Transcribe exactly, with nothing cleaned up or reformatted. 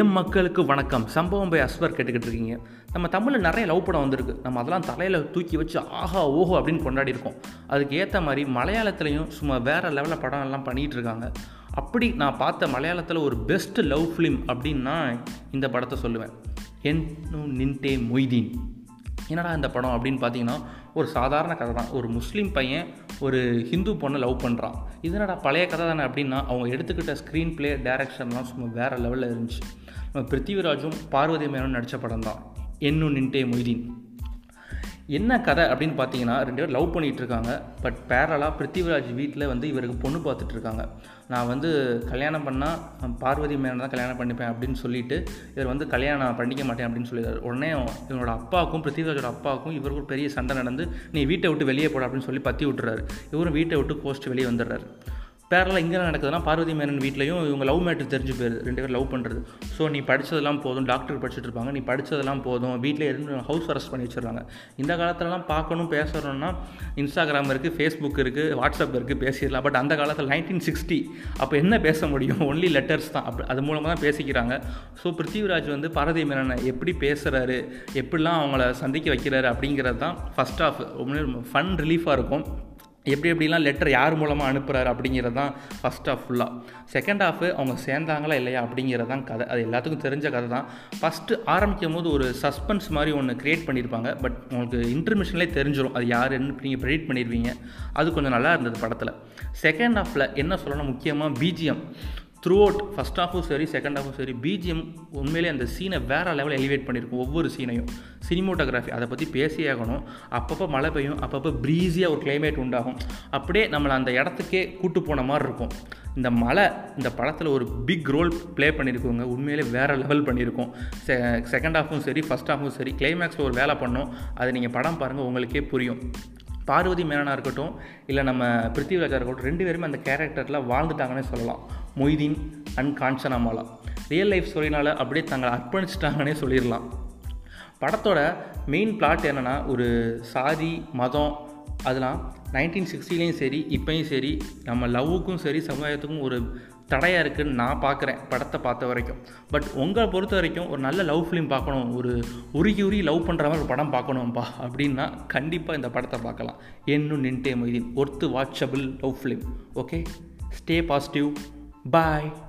M மக்களுக்கு வணக்கம். சம்பவம் பை அஸ்வர் கேட்டுக்கிட்டு இருக்கீங்க. நம்ம தமிழில் நிறைய லவ் படம் வந்திருக்கு. நம்ம அதெல்லாம் தலையில் தூக்கி வச்சு ஆஹா ஓஹோ அப்படின்னு கொண்டாடி இருக்கோம். அதுக்கு ஏற்ற மாதிரி மலையாளத்துலேயும் சும்மா வேறு லெவலில் படம் எல்லாம் பண்ணிகிட்டு இருக்காங்க. அப்படி நான் பார்த்த மலையாளத்தில் ஒரு பெஸ்ட் லவ் ஃபிலிம் அப்படின்னா இந்த படத்தை சொல்லுவேன், என்னும் நின்டே மொய்தீன். என்னடா இந்த படம் அப்படின்னு பார்த்தீங்கன்னா ஒரு சாதாரண கதை தான். ஒரு முஸ்லீம் பையன் ஒரு ஹிந்து பொண்ணை லவ் பண்ணுறான். இது என்னடா பழைய கதை தானே அப்படின்னா அவங்க எடுத்துக்கிட்ட ஸ்க்ரீன் ப்ளே டைரக்ஷன்லாம் சும்மா வேறு லெவலில் இருந்துச்சு. நம்ம பிருத்திவிராஜும் பார்வதி மேனனும் நடித்த படம் தான் என்னும் நின்டே மொய்தீன். என்ன கதை அப்படின்னு பார்த்தீங்கன்னா ரெண்டு பேரும் லவ் பண்ணிகிட்ருக்காங்க. பட் பேரலாக பிருத்திவிராஜ் வீட்டில் வந்து இவருக்கு பொண்ணு பார்த்துட்ருக்காங்க. நான் வந்து கல்யாணம் பண்ணால் பார்வதி மேனன் தான் கல்யாணம் பண்ணிப்பேன் அப்படின்னு சொல்லிவிட்டு இவர் வந்து கல்யாணம் பண்ணிக்க மாட்டேன் அப்படின்னு சொல்லிடுறாரு. உடனே இவனோட அப்பாவுக்கும் பிருத்திவிராஜோட அப்பாவுக்கும் இவருக்கும் பெரிய சண்டை நடந்து நீ வீட்டை விட்டு வெளியே போட அப்படின்னு சொல்லி பற்றி விட்டுறாரு. இவரும் வீட்டை விட்டு போஸ்ட்டு வெளியே வந்துடுறாரு. பேரலாக இங்கே நடக்குதுன்னா பார்வதி மேனன் வீட்லேயும் இவங்க லவ் மேட்டர் தெரிஞ்சு போயிடுது. ரெண்டு பேரும் லவ் பண்ணுறது. ஸோ நீ படித்ததெல்லாம் போதும், டாக்டர் படிச்சுட்டு இருப்பாங்க, நீ படித்ததெல்லாம் போதும், வீட்டில் இருந்து ஹவுஸ் அரெஸ்ட் பண்ணி வச்சிடுறாங்க. இந்த காலத்துலலாம் பார்க்கணும் பேசணும்னா இன்ஸ்டாகிராம் இருக்குது, ஃபேஸ்புக் இருக்குது, வாட்ஸ்அப் இருக்குது, பேசிடலாம். பட் அந்த காலத்தில் நைன்டீன் சிக்ஸ்டி அப்போ என்ன பேச முடியும்? ஒன்லி லெட்டர்ஸ் தான். அப்படி அது மூலமாக தான் பேசிக்கிறாங்க. ஸோ பிருத்திவிராஜ் வந்து பார்வதி மேனனை எப்படி பேசுகிறாரு, எப்படிலாம் அவங்கள சந்திக்க வைக்கிறாரு அப்படிங்கிறது தான் ஃபர்ஸ்ட் ஆஃப் ஃபன் ரிலீஃபாக இருக்கும். எப்படி எப்படிலாம் லெட்டர் யார் மூலமாக அனுப்புகிறாரு அப்படிங்கிறது தான் ஃபஸ்ட் ஆஃப் ஃபுல்லாக. செகண்ட் ஆஃபு அவங்க சேர்ந்தாங்களா இல்லையா அப்படிங்கிறது தான் கதை. அது எல்லாத்துக்கும் தெரிஞ்ச கதை தான். ஃபஸ்ட்டு ஆரம்பிக்கும் போது ஒரு சஸ்பென்ஸ் மாதிரி ஒன்று க்ரியேட் பண்ணியிருப்பாங்க. பட் உங்களுக்கு இன்டர்மிஷன்லேயே தெரிஞ்சிடும் அது யாருன்னு நீங்கள் ப்ரெடிக்ட் பண்ணிடுவீங்க. அது கொஞ்சம் நல்லா இருந்தது படத்தில். செகண்ட் ஆஃபில் என்ன சொல்லணும், முக்கியமாக பிஜிஎம் த்ரூ அவுட் ஃபஸ்ட் ஆஃபும் சரி செகண்ட் ஆஃபும் சரி பிஜிஎம் உண்மையிலே அந்த சீனை வேறு லெவலில் எலிவேட் பண்ணியிருக்கும். ஒவ்வொரு சீனையும் சினிமோட்டோகிராஃபி அதை பற்றி பேசியாகணும். அப்பப்போ மழை பெய்யும், அப்பப்போ ப்ரீஸியாக ஒரு கிளைமேட் உண்டாகும். அப்படியே நம்மளை அந்த இடத்துக்கே கூட்டு போன மாதிரி இருக்கும். இந்த மழை இந்த படத்தில் ஒரு பிக் ரோல் ப்ளே பண்ணியிருக்கோங்க. உண்மையிலே வேறு லெவல் பண்ணியிருக்கோம். செ செகண்ட் ஆஃபும் சரி ஃபஸ்ட் ஆஃபும் சரி கிளைமேக்ஸில் ஒரு வேலை பண்ணோம். அதை நீங்கள் படம் பாருங்கள், உங்களுக்கே புரியும். பார்வதி மேனனாக இருக்கட்டும் இல்லை நம்ம பிருத்திவிராஜாக இருக்கட்டும் ரெண்டு பேருமே அந்த கேரக்டரில் வாழ்ந்துட்டாங்கன்னே சொல்லலாம். Moideen and Kanchanamala real life ஸ்டோரினால் அப்படியே தங்களை அர்ப்பணிச்சிட்டாங்கன்னே சொல்லிடலாம். படத்தோட மெயின் பிளாட் என்னென்னா ஒரு சாதி மதம் அதெல்லாம் நைன்டீன் சிக்ஸ்டிலையும் சரி இப்போயும் சரி நம்ம லவ்வுக்கும் சரி சமுதாயத்துக்கும் ஒரு தடையாக இருக்குதுன்னு நான் பார்க்குறேன் படத்தை பார்த்த வரைக்கும். பட் உங்களை பொறுத்த வரைக்கும் ஒரு நல்ல லவ் ஃபிலிம் பார்க்கணும், ஒரு உருகி உருகி லவ் பண்ணுற மாதிரி ஒரு படம் பார்க்கணும்ப்பா அப்படின்னா கண்டிப்பாக இந்த படத்தை பார்க்கலாம். Ennu Ninte Moideen worth watchable love film. Okay, stay positive. பாய்.